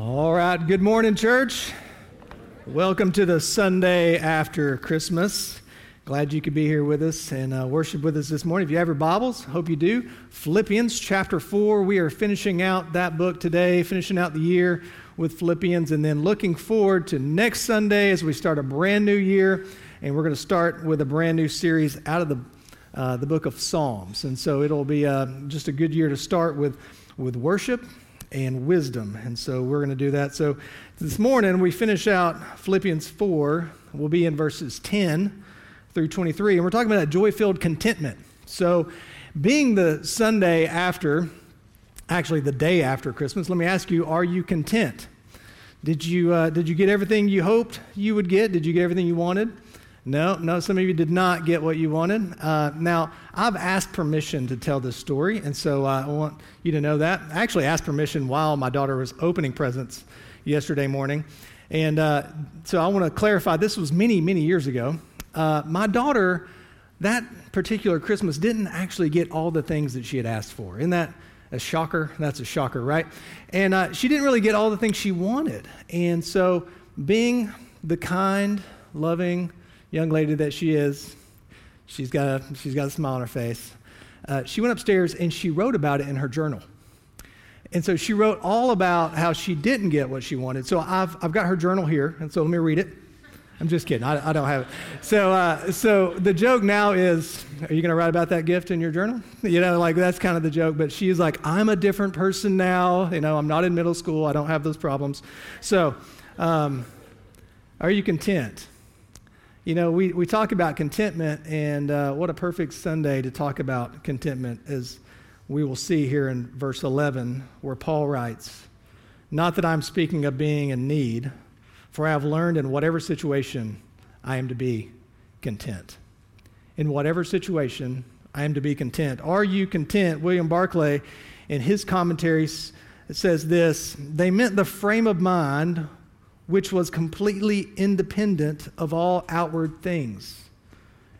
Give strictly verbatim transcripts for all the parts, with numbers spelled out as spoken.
All right, good morning, church. Welcome to the Sunday after Christmas. Glad you could be here with us and uh, worship with us this morning. If you have your Bibles, hope you do. Philippians chapter four, we are finishing out that book today, finishing out the year with Philippians, and then looking forward to next Sunday as we start a brand new year, and we're going to start with a brand new series out of the uh, the book of Psalms. And so it'll be uh, just a good year to start with with worship and wisdom. And so we're going to do that. So this morning we finish out Philippians four. We'll be in verses ten through twenty-three. And we're talking about that joy-filled contentment. So being the Sunday after, actually the day after Christmas, let me ask you, are you content? Did you uh, did you get everything you hoped you would get? Did you get everything you wanted? No, no, some of you did not get what you wanted. Uh, now, I've asked permission to tell this story, and so I want you to know that. I actually asked permission while my daughter was opening presents yesterday morning. And uh, so I want to clarify, this was many, many years ago. Uh, my daughter, that particular Christmas, didn't actually get all the things that she had asked for. Isn't that a shocker? That's a shocker, right? And uh, she didn't really get all the things she wanted. And so being the kind, loving young lady that she is, she's got a, she's got a smile on her face. Uh, she went upstairs and she wrote about it in her journal. And so she wrote all about how she didn't get what she wanted. So I've I've got her journal here, and so let me read it. I'm just kidding. I, I don't have it. So uh, so the joke now is, are you going to write about that gift in your journal? You know, like that's kind of the joke. But she's like, I'm a different person now. You know, I'm not in middle school. I don't have those problems. So um, are you content? You know, we, we talk about contentment, and uh, what a perfect Sunday to talk about contentment, as we will see here in verse eleven, where Paul writes, "Not that I'm speaking of being in need, for I have learned in whatever situation I am to be content." In whatever situation I am to be content. Are you content? William Barclay, in his commentaries, says this: "They meant the frame of mind which was completely independent of all outward things,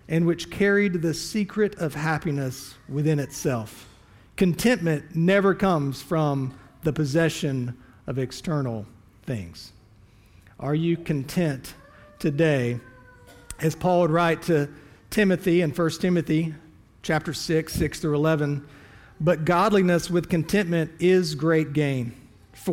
and which carried the secret of happiness within itself. Contentment never comes from the possession of external things." Are you content today? As Paul would write to Timothy in First Timothy chapter six, six through eleven, "But godliness with contentment is great gain. For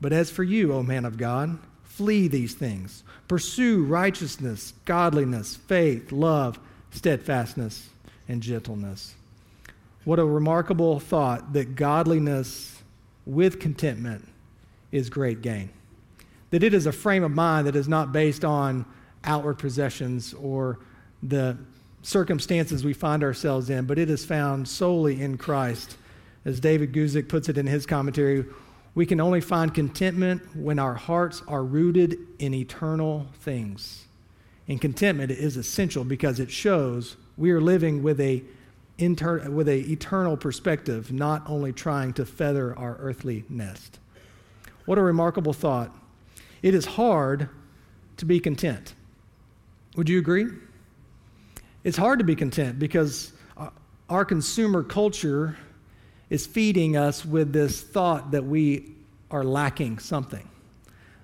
But as for you, O man of God, flee these things. Pursue righteousness, godliness, faith, love, steadfastness, and gentleness." What a remarkable thought, that godliness with contentment is great gain. That it is a frame of mind that is not based on outward possessions or the circumstances we find ourselves in, but it is found solely in Christ. As David Guzik puts it in his commentary, we can only find contentment when our hearts are rooted in eternal things. And contentment is essential because it shows we are living with a inter- with a eternal perspective, not only trying to feather our earthly nest. What a remarkable thought. It is hard to be content. Would you agree? It's hard to be content because our consumer culture is feeding us with this thought that we are lacking something.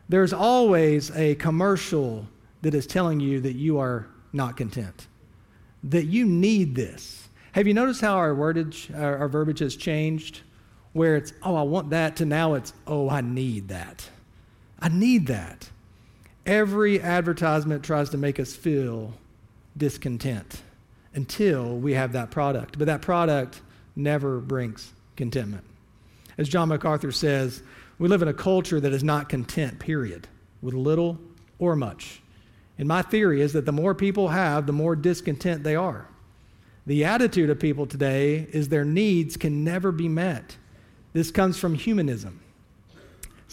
There's always a commercial that is telling you that you are not content, that you need this. Have you noticed how our wordage, our, our verbiage has changed? Where it's, oh, I want that, to now it's, oh, I need that. I need that. Every advertisement tries to make us feel discontent until we have that product. But that product never brings contentment. As John MacArthur says, we live in a culture that is not content, period, with little or much. And my theory is that the more people have, the more discontent they are. The attitude of people today is their needs can never be met. This comes from humanism.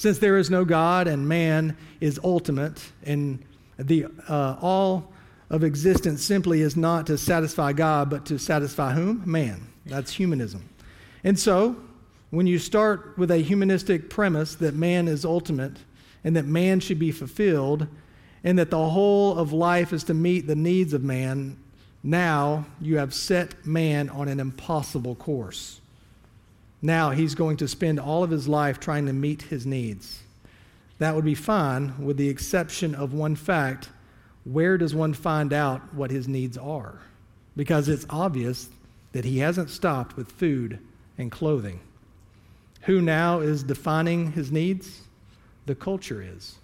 Since there is no God and man is ultimate, and the uh, all of existence simply is not to satisfy God, but to satisfy whom? Man. That's humanism. And so, when you start with a humanistic premise that man is ultimate and that man should be fulfilled and that the whole of life is to meet the needs of man, now you have set man on an impossible course. Now he's going to spend all of his life trying to meet his needs. That would be fine with the exception of one fact. Where does one find out what his needs are? Because it's obvious that he hasn't stopped with food and clothing. Who now is defining his needs? The culture is.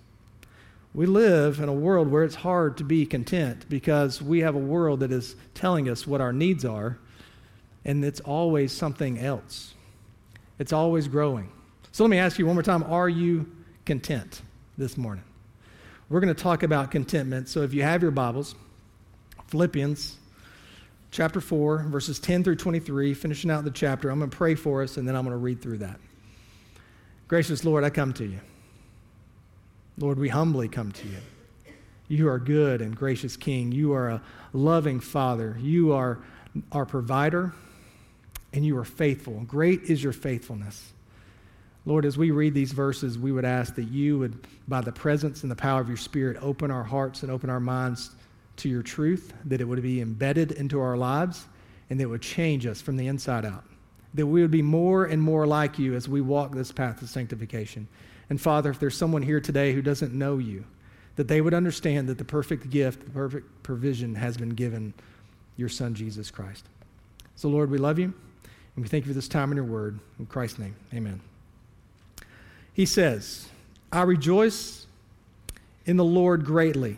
We live in a world where it's hard to be content because we have a world that is telling us what our needs are, and it's always something else. It's always growing. So let me ask you one more time, are you content this morning? We're going to talk about contentment. So if you have your Bibles, Philippians chapter four, verses ten through twenty-three, finishing out the chapter. I'm going to pray for us, and then I'm going to read through that. Gracious Lord, I come to you. Lord, we humbly come to you. You are good and gracious King. You are a loving Father. You are our provider, and you are faithful. Great is your faithfulness. Lord, as we read these verses, we would ask that you would, by the presence and the power of your Spirit, open our hearts and open our minds to your truth, that it would be embedded into our lives, and that it would change us from the inside out, that we would be more and more like you as we walk this path of sanctification. And Father, if there's someone here today who doesn't know you, that they would understand that the perfect gift, the perfect provision has been given your Son, Jesus Christ. So Lord, we love you, and we thank you for this time in your word. In Christ's name, amen. He says, I rejoice in the Lord greatly,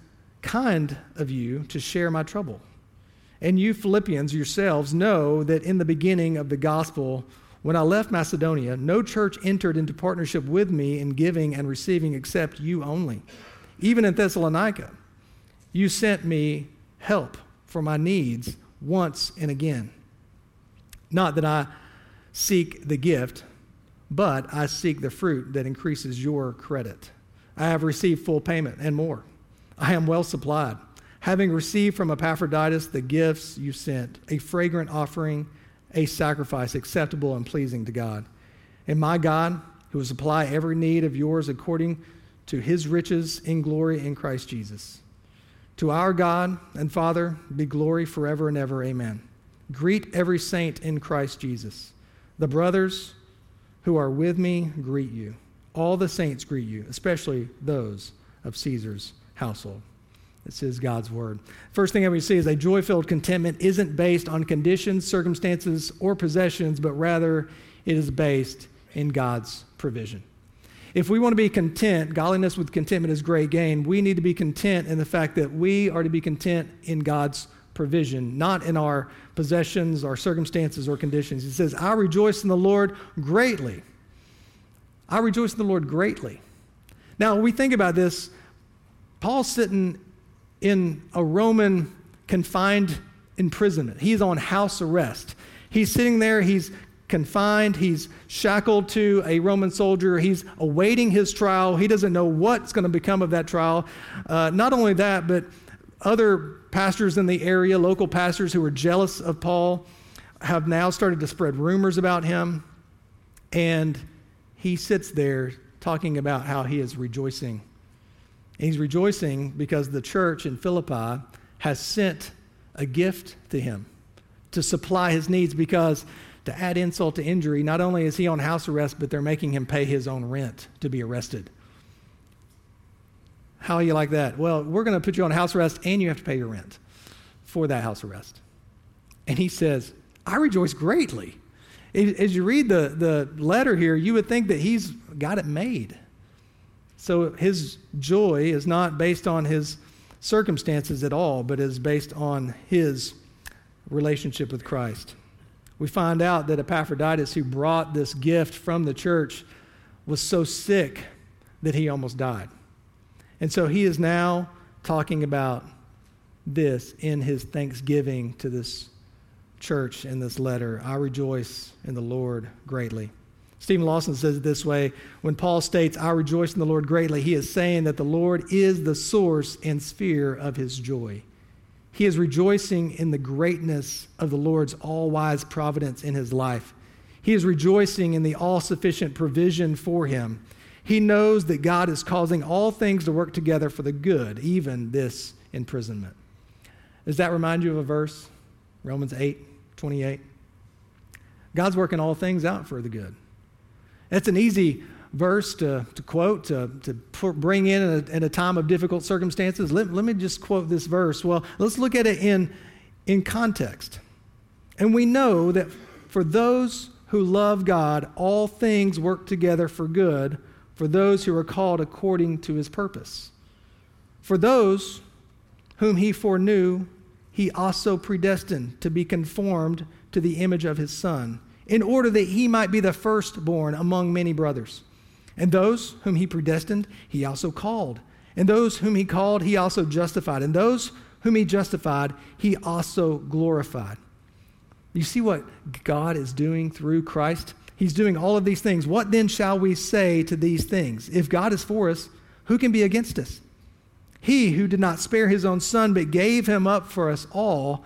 kind of you to share my trouble. And you Philippians yourselves know that in the beginning of the gospel, when I left Macedonia, no church entered into partnership with me in giving and receiving except you only. Even in Thessalonica, you sent me help for my needs once and again. Not that I seek the gift, but I seek the fruit that increases your credit. I have received full payment and more. I am well supplied, having received from Epaphroditus the gifts you sent, a fragrant offering, a sacrifice acceptable and pleasing to God. And my God, who will supply every need of yours according to his riches in glory in Christ Jesus. To our God and Father be glory forever and ever. Amen. Greet every saint in Christ Jesus. The brothers who are with me greet you. All the saints greet you, especially those of Caesar's household. This is God's word. First thing that we see is a joy-filled contentment isn't based on conditions, circumstances, or possessions, but rather it is based in God's provision. If we want to be content, godliness with contentment is great gain. We need to be content in the fact that we are to be content in God's provision, not in our possessions, our circumstances, or conditions. He says, I rejoice in the Lord greatly. I rejoice in the Lord greatly. Now, when we think about this, Paul's sitting in a Roman confined imprisonment. He's on house arrest. He's sitting there, he's confined, he's shackled to a Roman soldier, he's awaiting his trial. He doesn't know what's going to become of that trial. Uh, not only that, but other pastors in the area, local pastors who were jealous of Paul, have now started to spread rumors about him. And he sits there talking about how he is rejoicing. And he's rejoicing because the church in Philippi has sent a gift to him to supply his needs, because to add insult to injury, not only is he on house arrest, but they're making him pay his own rent to be arrested. How are you like that? Well, we're going to put you on house arrest and you have to pay your rent for that house arrest. And he says, I rejoice greatly. As you read the, the letter here, you would think that he's got it made. So his joy is not based on his circumstances at all, but is based on his relationship with Christ. We find out that Epaphroditus, who brought this gift from the church, was so sick that he almost died. And so he is now talking about this in his thanksgiving to this church in this letter. I rejoice in the Lord greatly. Stephen Lawson says it this way: when Paul states, I rejoice in the Lord greatly, he is saying that the Lord is the source and sphere of his joy. He is rejoicing in the greatness of the Lord's all-wise providence in his life. He is rejoicing in the all-sufficient provision for him. He knows that God is causing all things to work together for the good, even this imprisonment. Does that remind you of a verse? Romans eight twenty-eight. God's working all things out for the good. That's an easy verse to, to quote, to, to bring in at a, at a time of difficult circumstances. Let, let me just quote this verse. Well, let's look at it in, in context. And we know that for those who love God, all things work together for good, for those who are called according to his purpose. For those whom he foreknew, he also predestined to be conformed to the image of his Son, in order that he might be the firstborn among many brothers. And those whom he predestined, he also called. And those whom he called, he also justified. And those whom he justified, he also glorified. You see what God is doing through Christ? He's doing all of these things. What then shall we say to these things? If God is for us, who can be against us? He who did not spare his own Son, but gave him up for us all,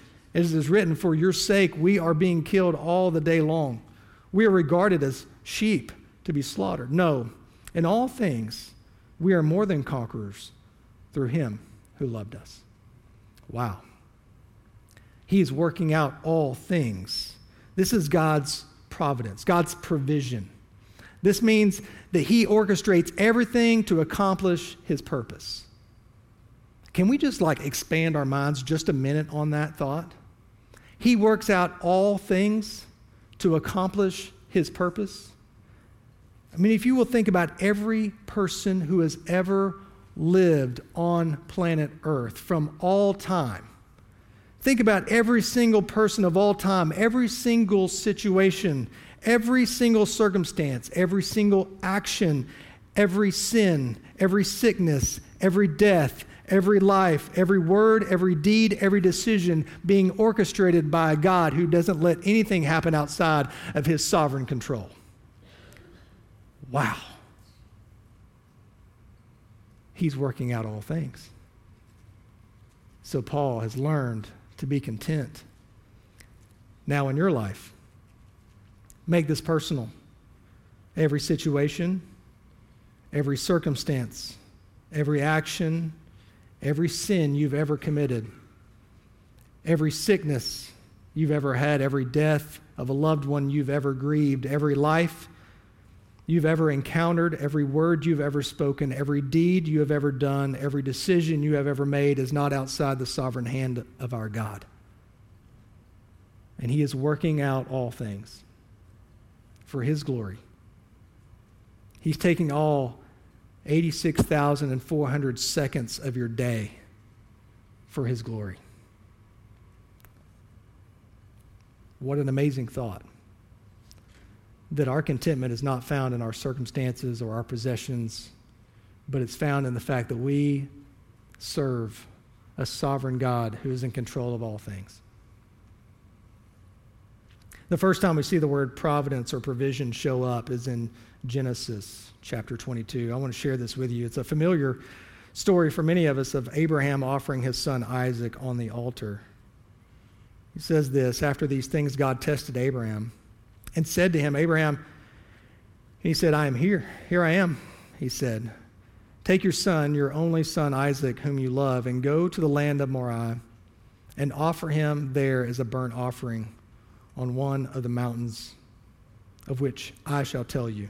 As it is written, for your sake we are being killed all the day long. We are regarded as sheep to be slaughtered. No, in all things we are more than conquerors through him who loved us. Wow. He is working out all things. This is God's providence, God's provision. This means that he orchestrates everything to accomplish his purpose. Can we just like expand our minds just a minute on that thought? He works out all things to accomplish his purpose. I mean, if you will think about every person who has ever lived on planet Earth from all time, think about every single person of all time, every single situation, every single circumstance, every single action, every sin, every sickness, every death, every life, every word, every deed, every decision being orchestrated by a God who doesn't let anything happen outside of his sovereign control. Wow. He's working out all things. So Paul has learned to be content. Now in your life, make this personal. Every situation, every circumstance, every action, every sin you've ever committed, every sickness you've ever had, every death of a loved one you've ever grieved, every life you've ever encountered, every word you've ever spoken, every deed you have ever done, every decision you have ever made is not outside the sovereign hand of our God. And he is working out all things for his glory. He's taking all eighty-six thousand four hundred seconds of your day for his glory. What an amazing thought, that our contentment is not found in our circumstances or our possessions, but it's found in the fact that we serve a sovereign God who is in control of all things. The first time we see the word providence or provision show up is in Genesis chapter twenty-two. I want to share this with you. It's a familiar story for many of us of Abraham offering his son Isaac on the altar. He says this: after these things, God tested Abraham and said to him, Abraham, He said, I am here. Here I am, he said. Take your son, your only son Isaac, whom you love, and go to the land of Moriah and offer him there as a burnt offering on one of the mountains of which I shall tell you.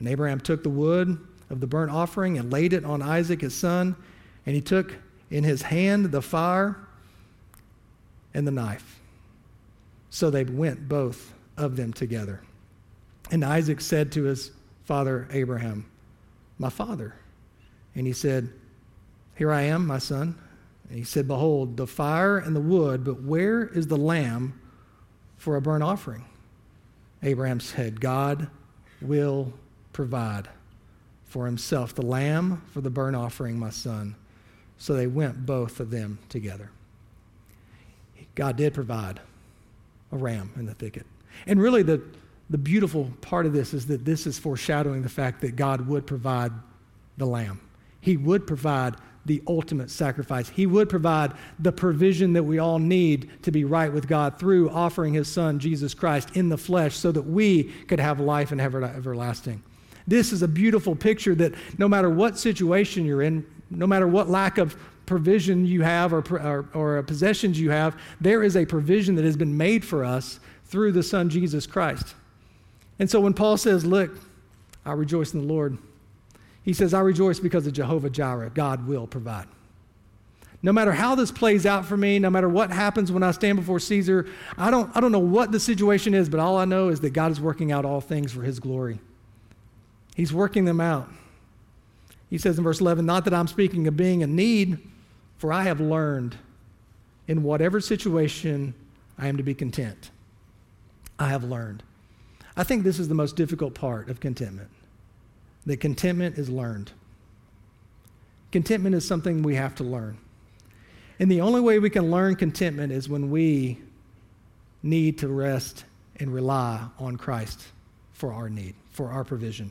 And Abraham took the wood of the burnt offering and laid it on Isaac his son, and he took in his hand the fire and the knife. So they went both of them together. And Isaac said to his father Abraham, my father. And he said, here I am, my son. And he said, behold, the fire and the wood, but where is the lamb for a burnt offering? Abraham said, God will provide for himself the lamb for the burnt offering, my son. So they went both of them together. God did provide a ram in the thicket. And really the The beautiful part of this is that this is foreshadowing the fact that God would provide the lamb. He would provide the ultimate sacrifice. He would provide the provision that we all need to be right with God through offering his son, Jesus Christ, in the flesh so that we could have life and ever- everlasting. This is a beautiful picture that no matter what situation you're in, no matter what lack of provision you have or, or, or possessions you have, there is a provision that has been made for us through the son, Jesus Christ. And so when Paul says, look, I rejoice in the Lord, he says, I rejoice because of Jehovah Jireh. God will provide. No matter how this plays out for me, no matter what happens when I stand before Caesar, I don't, I don't know what the situation is, but all I know is that God is working out all things for his glory. He's working them out. He says in verse eleven, not that I'm speaking of being in need, for I have learned in whatever situation I am to be content. I have learned. I think this is the most difficult part of contentment, that contentment is learned. Contentment is something we have to learn. And the only way we can learn contentment is when we need to rest and rely on Christ for our need, for our provision.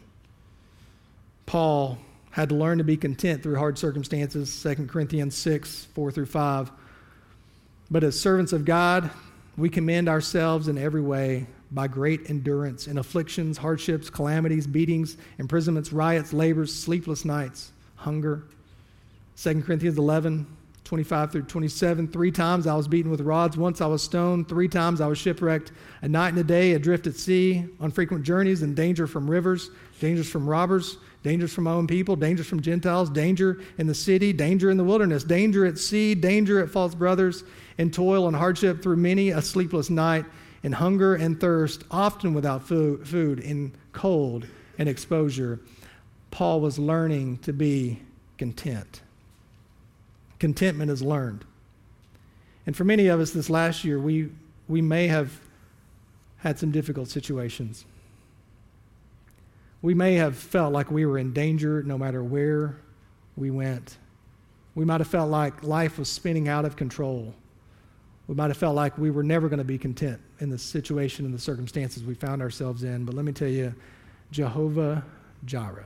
Paul had to learn to be content through hard circumstances, Second Corinthians six, four through five. But as servants of God, we commend ourselves in every way by great endurance in afflictions, hardships, calamities, beatings, imprisonments, riots, labors, sleepless nights, hunger. Second Corinthians eleven, twenty-five through twenty-seven, three times I was beaten with rods, once I was stoned, three times I was shipwrecked, a night and a day adrift at sea, on frequent journeys, in danger from rivers, dangers from robbers, dangers from my own people, dangers from Gentiles, danger in the city, danger in the wilderness, danger at sea, danger at false brothers, in toil and hardship through many a sleepless night, in hunger and thirst, often without food, food, in cold and exposure. Paul was learning to be content. Contentment is learned. And for many of us this last year, we, we may have had some difficult situations. We may have felt like we were in danger no matter where we went. We might have felt like life was spinning out of control. We might have felt like we were never going to be content in the situation and the circumstances we found ourselves in. But let me tell you, Jehovah Jireh,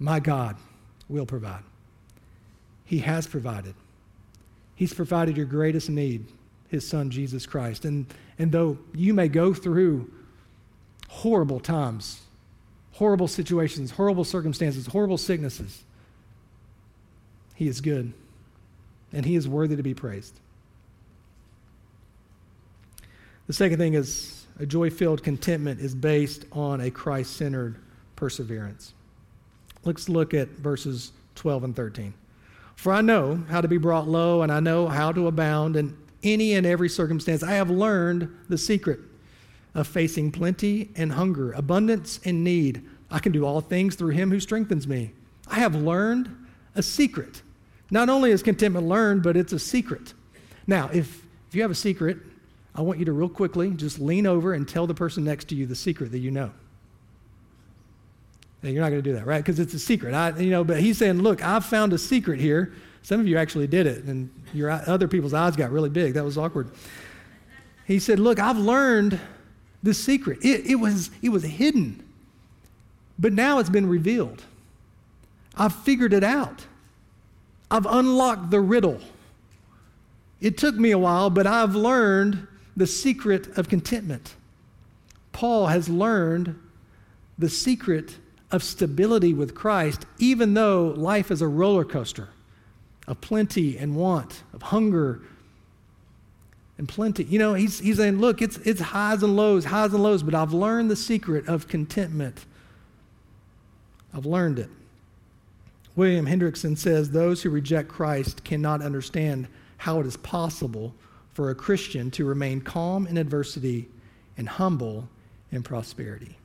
my God, will provide. He has provided. He's provided your greatest need, his son, Jesus Christ. And, and though you may go through horrible times, horrible situations, horrible circumstances, horrible sicknesses, he is good, and he is worthy to be praised. The second thing is a joy-filled contentment is based on a Christ-centered perseverance. Let's look at verses twelve and thirteen. For I know how to be brought low, and I know how to abound in any and every circumstance. I have learned the secret of facing plenty and hunger, abundance and need. I can do all things through him who strengthens me. I have learned a secret. Not only is contentment learned, but it's a secret. Now, if, if you have a secret, I want you to real quickly just lean over and tell the person next to you the secret that you know. And you're not going to do that, right? Because it's a secret. I, you know, but he's saying, look, I've found a secret here. Some of you actually did it, and your other people's eyes got really big. That was awkward. He said, look, I've learned this secret. It, it was, it was hidden, but now it's been revealed. I've figured it out. I've unlocked the riddle. It took me a while, but I've learned the secret of contentment. Paul has learned the secret of stability with Christ, even though life is a roller coaster of plenty and want, of hunger and plenty. You know, he's he's saying, look, it's it's highs and lows, highs and lows, but I've learned the secret of contentment. I've learned it. William Hendrickson says, those who reject Christ cannot understand how it is possible for a Christian to remain calm in adversity and humble in prosperity.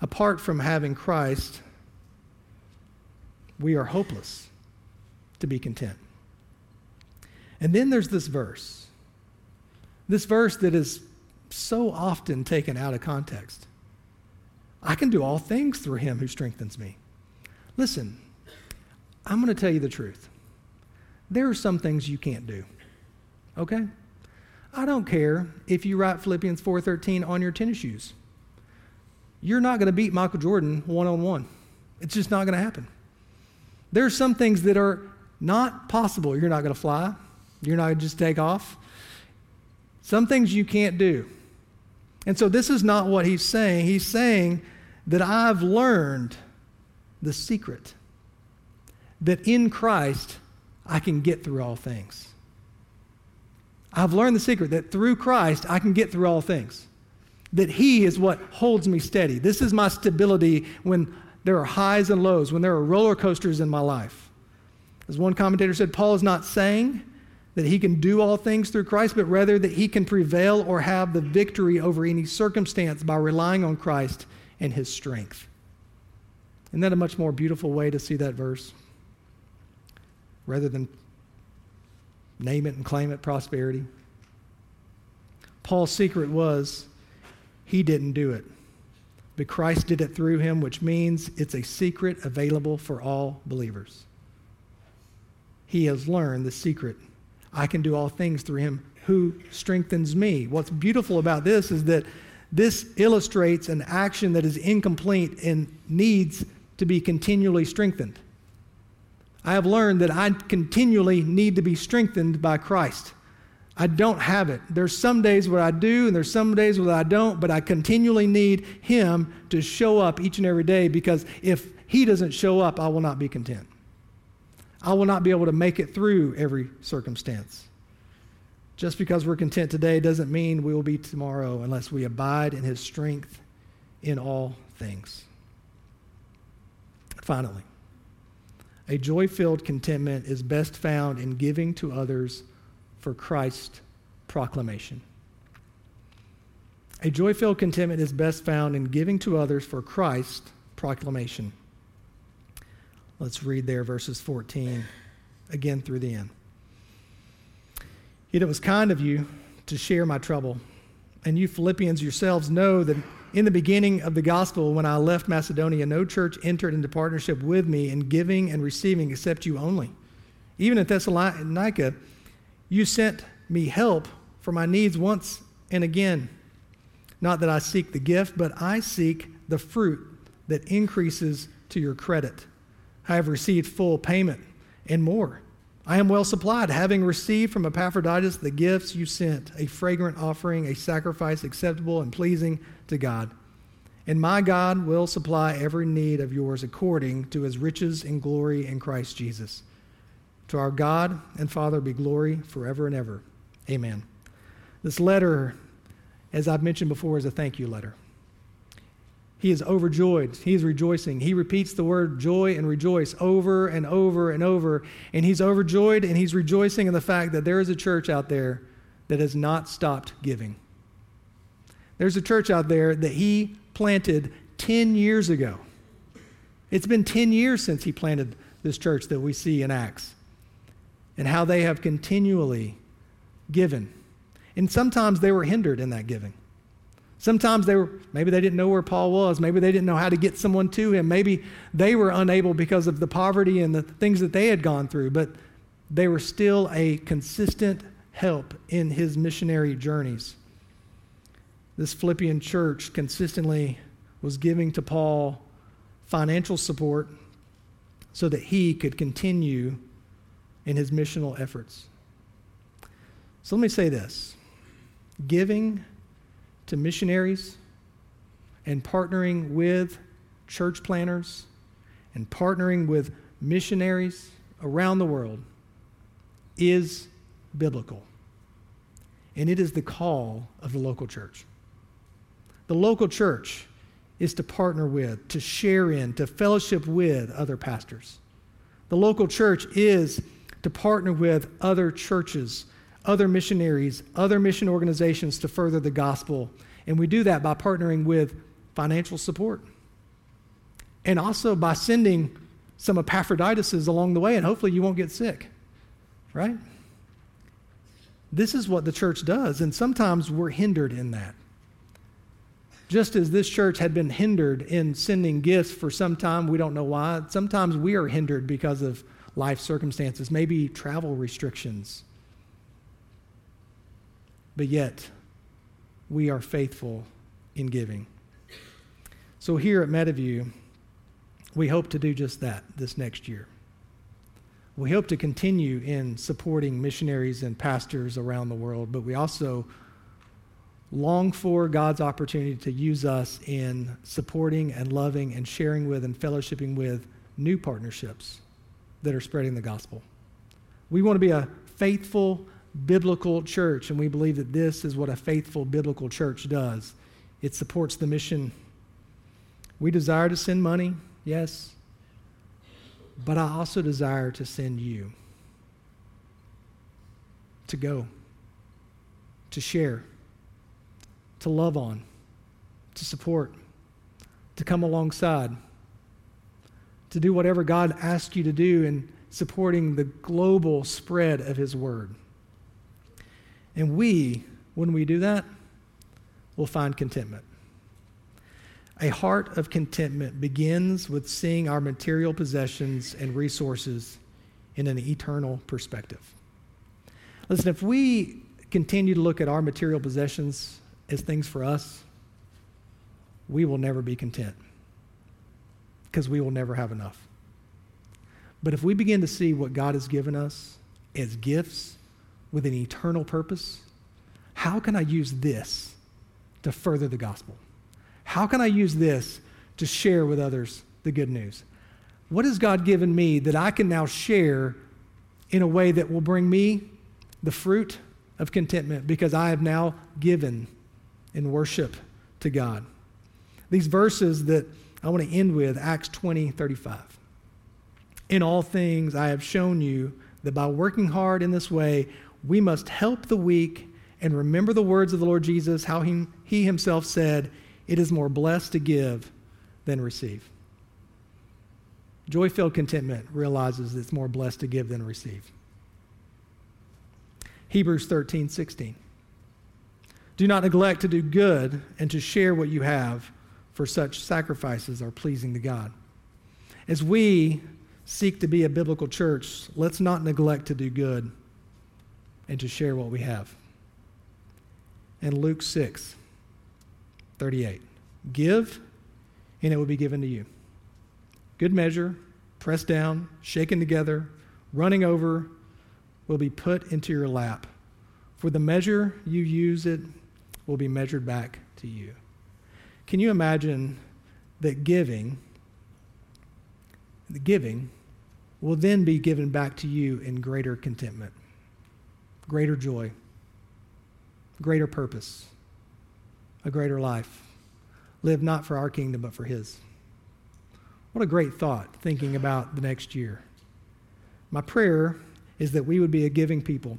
Apart from having Christ, we are hopeless to be content. And then there's this verse. This verse that is so often taken out of context. I can do all things through him who strengthens me. Listen, I'm going to tell you the truth. There are some things you can't do, okay? I don't care if you write Philippians four thirteen on your tennis shoes. You're not going to beat Michael Jordan one-on-one. It's just not going to happen. There are some things that are not possible. You're not going to fly. You're not going to just take off. Some things you can't do. And so this is not what he's saying. He's saying that I've learned the secret, that in Christ I can get through all things. I've learned the secret that through Christ I can get through all things, that he is what holds me steady. This is my stability when there are highs and lows, when there are roller coasters in my life. As one commentator said, Paul is not saying that he can do all things through Christ, but rather that he can prevail or have the victory over any circumstance by relying on Christ and his strength. Isn't that a much more beautiful way to see that verse? Rather than name it and claim it, prosperity. Paul's secret was he didn't do it, but Christ did it through him, which means it's a secret available for all believers. He has learned the secret. I can do all things through him who strengthens me. What's beautiful about this is that this illustrates an action that is incomplete and needs to be continually strengthened. I have learned that I continually need to be strengthened by Christ. I don't have it. There's some days where I do, and there's some days where I don't, but I continually need him to show up each and every day, because if he doesn't show up, I will not be content. I will not be able to make it through every circumstance. Just because we're content today doesn't mean we will be tomorrow unless we abide in his strength in all things. Finally, a joy-filled contentment is best found in giving to others for Christ's proclamation. A joy-filled contentment is best found in giving to others for Christ's proclamation. Let's read there verses fourteen again through the end. Yet it was kind of you to share my trouble. And you Philippians yourselves know that in the beginning of the gospel, when I left Macedonia, no church entered into partnership with me in giving and receiving except you only. Even at Thessalonica, you sent me help for my needs once and again. Not that I seek the gift, but I seek the fruit that increases to your credit. I have received full payment and more. I am well supplied, having received from Epaphroditus the gifts you sent, a fragrant offering, a sacrifice acceptable and pleasing to God. And my God will supply every need of yours according to his riches and glory in Christ Jesus. To our God and Father be glory forever and ever. Amen. This letter, as I've mentioned before, is a thank you letter. He is overjoyed. He is rejoicing. He repeats the word joy and rejoice over and over and over. And he's overjoyed and he's rejoicing in the fact that there is a church out there that has not stopped giving. There's a church out there that he planted ten years ago. It's been ten years since he planted this church that we see in Acts, and how they have continually given. And sometimes they were hindered in that giving. Sometimes they were, maybe they didn't know where Paul was. Maybe they didn't know how to get someone to him. Maybe they were unable because of the poverty and the things that they had gone through, but they were still a consistent help in his missionary journeys. This Philippian church consistently was giving to Paul financial support so that he could continue in his missional efforts. So let me say this. Giving to missionaries and partnering with church planners and partnering with missionaries around the world is biblical. And it is the call of the local church. The local church is to partner with, to share in, to fellowship with other pastors. The local church is to partner with other churches, other missionaries, other mission organizations to further the gospel. And we do that by partnering with financial support and also by sending some Epaphrodituses along the way, and hopefully you won't get sick, right? This is what the church does, and sometimes we're hindered in that. Just as this church had been hindered in sending gifts for some time, we don't know why. Sometimes we are hindered because of life circumstances, maybe travel restrictions. But yet, we are faithful in giving. So here at Metaview, we hope to do just that this next year. We hope to continue in supporting missionaries and pastors around the world, but we also long for God's opportunity to use us in supporting and loving and sharing with and fellowshipping with new partnerships that are spreading the gospel. We want to be a faithful biblical church, and we believe that this is what a faithful biblical church does. It supports the mission. We desire to send money, yes, but I also desire to send you to go, to share, to love on, to support, to come alongside, to do whatever God asks you to do in supporting the global spread of his word. And we, when we do that, will find contentment. A heart of contentment begins with seeing our material possessions and resources in an eternal perspective. Listen, if we continue to look at our material possessions as things for us, we will never be content because we will never have enough. But if we begin to see what God has given us as gifts, with an eternal purpose, how can I use this to further the gospel? How can I use this to share with others the good news? What has God given me that I can now share in a way that will bring me the fruit of contentment because I have now given in worship to God? These verses that I want to end with, Acts twenty thirty-five. In all things I have shown you that by working hard in this way, we must help the weak and remember the words of the Lord Jesus, how he, he himself said, it is more blessed to give than receive. Joy-filled contentment realizes it's more blessed to give than receive. Hebrews thirteen sixteen. Do not neglect to do good and to share what you have, for such sacrifices are pleasing to God. As we seek to be a biblical church, let's not neglect to do good and to share what we have. And Luke six thirty-eight, give and it will be given to you. Good measure, pressed down, shaken together, running over, will be put into your lap. For the measure you use it will be measured back to you. Can you imagine that giving, the giving, will then be given back to you in greater contentment, greater joy, greater purpose, a greater life. Live not for our kingdom, but for his. What a great thought, thinking about the next year. My prayer is that we would be a giving people.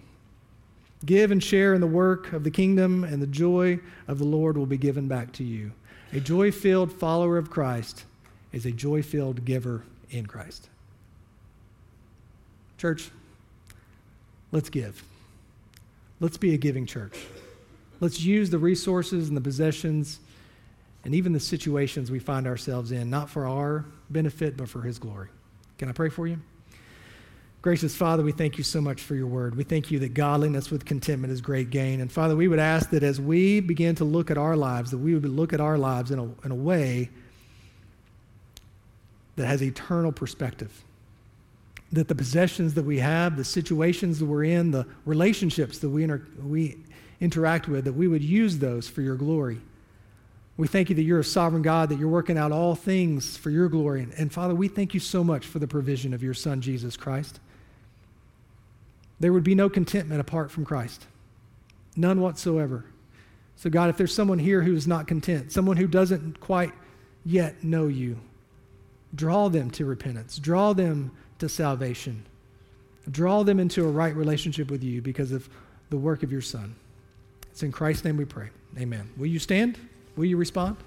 Give and share in the work of the kingdom, and the joy of the Lord will be given back to you. A joy-filled follower of Christ is a joy-filled giver in Christ. Church, let's give. Let's be a giving church. Let's use the resources and the possessions and even the situations we find ourselves in, not for our benefit, but for his glory. Can I pray for you? Gracious Father, we thank you so much for your word. We thank you that godliness with contentment is great gain. And Father, we would ask that as we begin to look at our lives, that we would look at our lives in a, in a way that has eternal perspective. That the possessions that we have, the situations that we're in, the relationships that we, inter- we interact with, that we would use those for your glory. We thank you that you're a sovereign God, that you're working out all things for your glory. And, and Father, we thank you so much for the provision of your Son, Jesus Christ. There would be no contentment apart from Christ, none whatsoever. So God, if there's someone here who is not content, someone who doesn't quite yet know you, draw them to repentance, draw them to salvation, draw them into a right relationship with you because of the work of your Son. It's in Christ's name we pray, amen. Will you stand? Will you respond?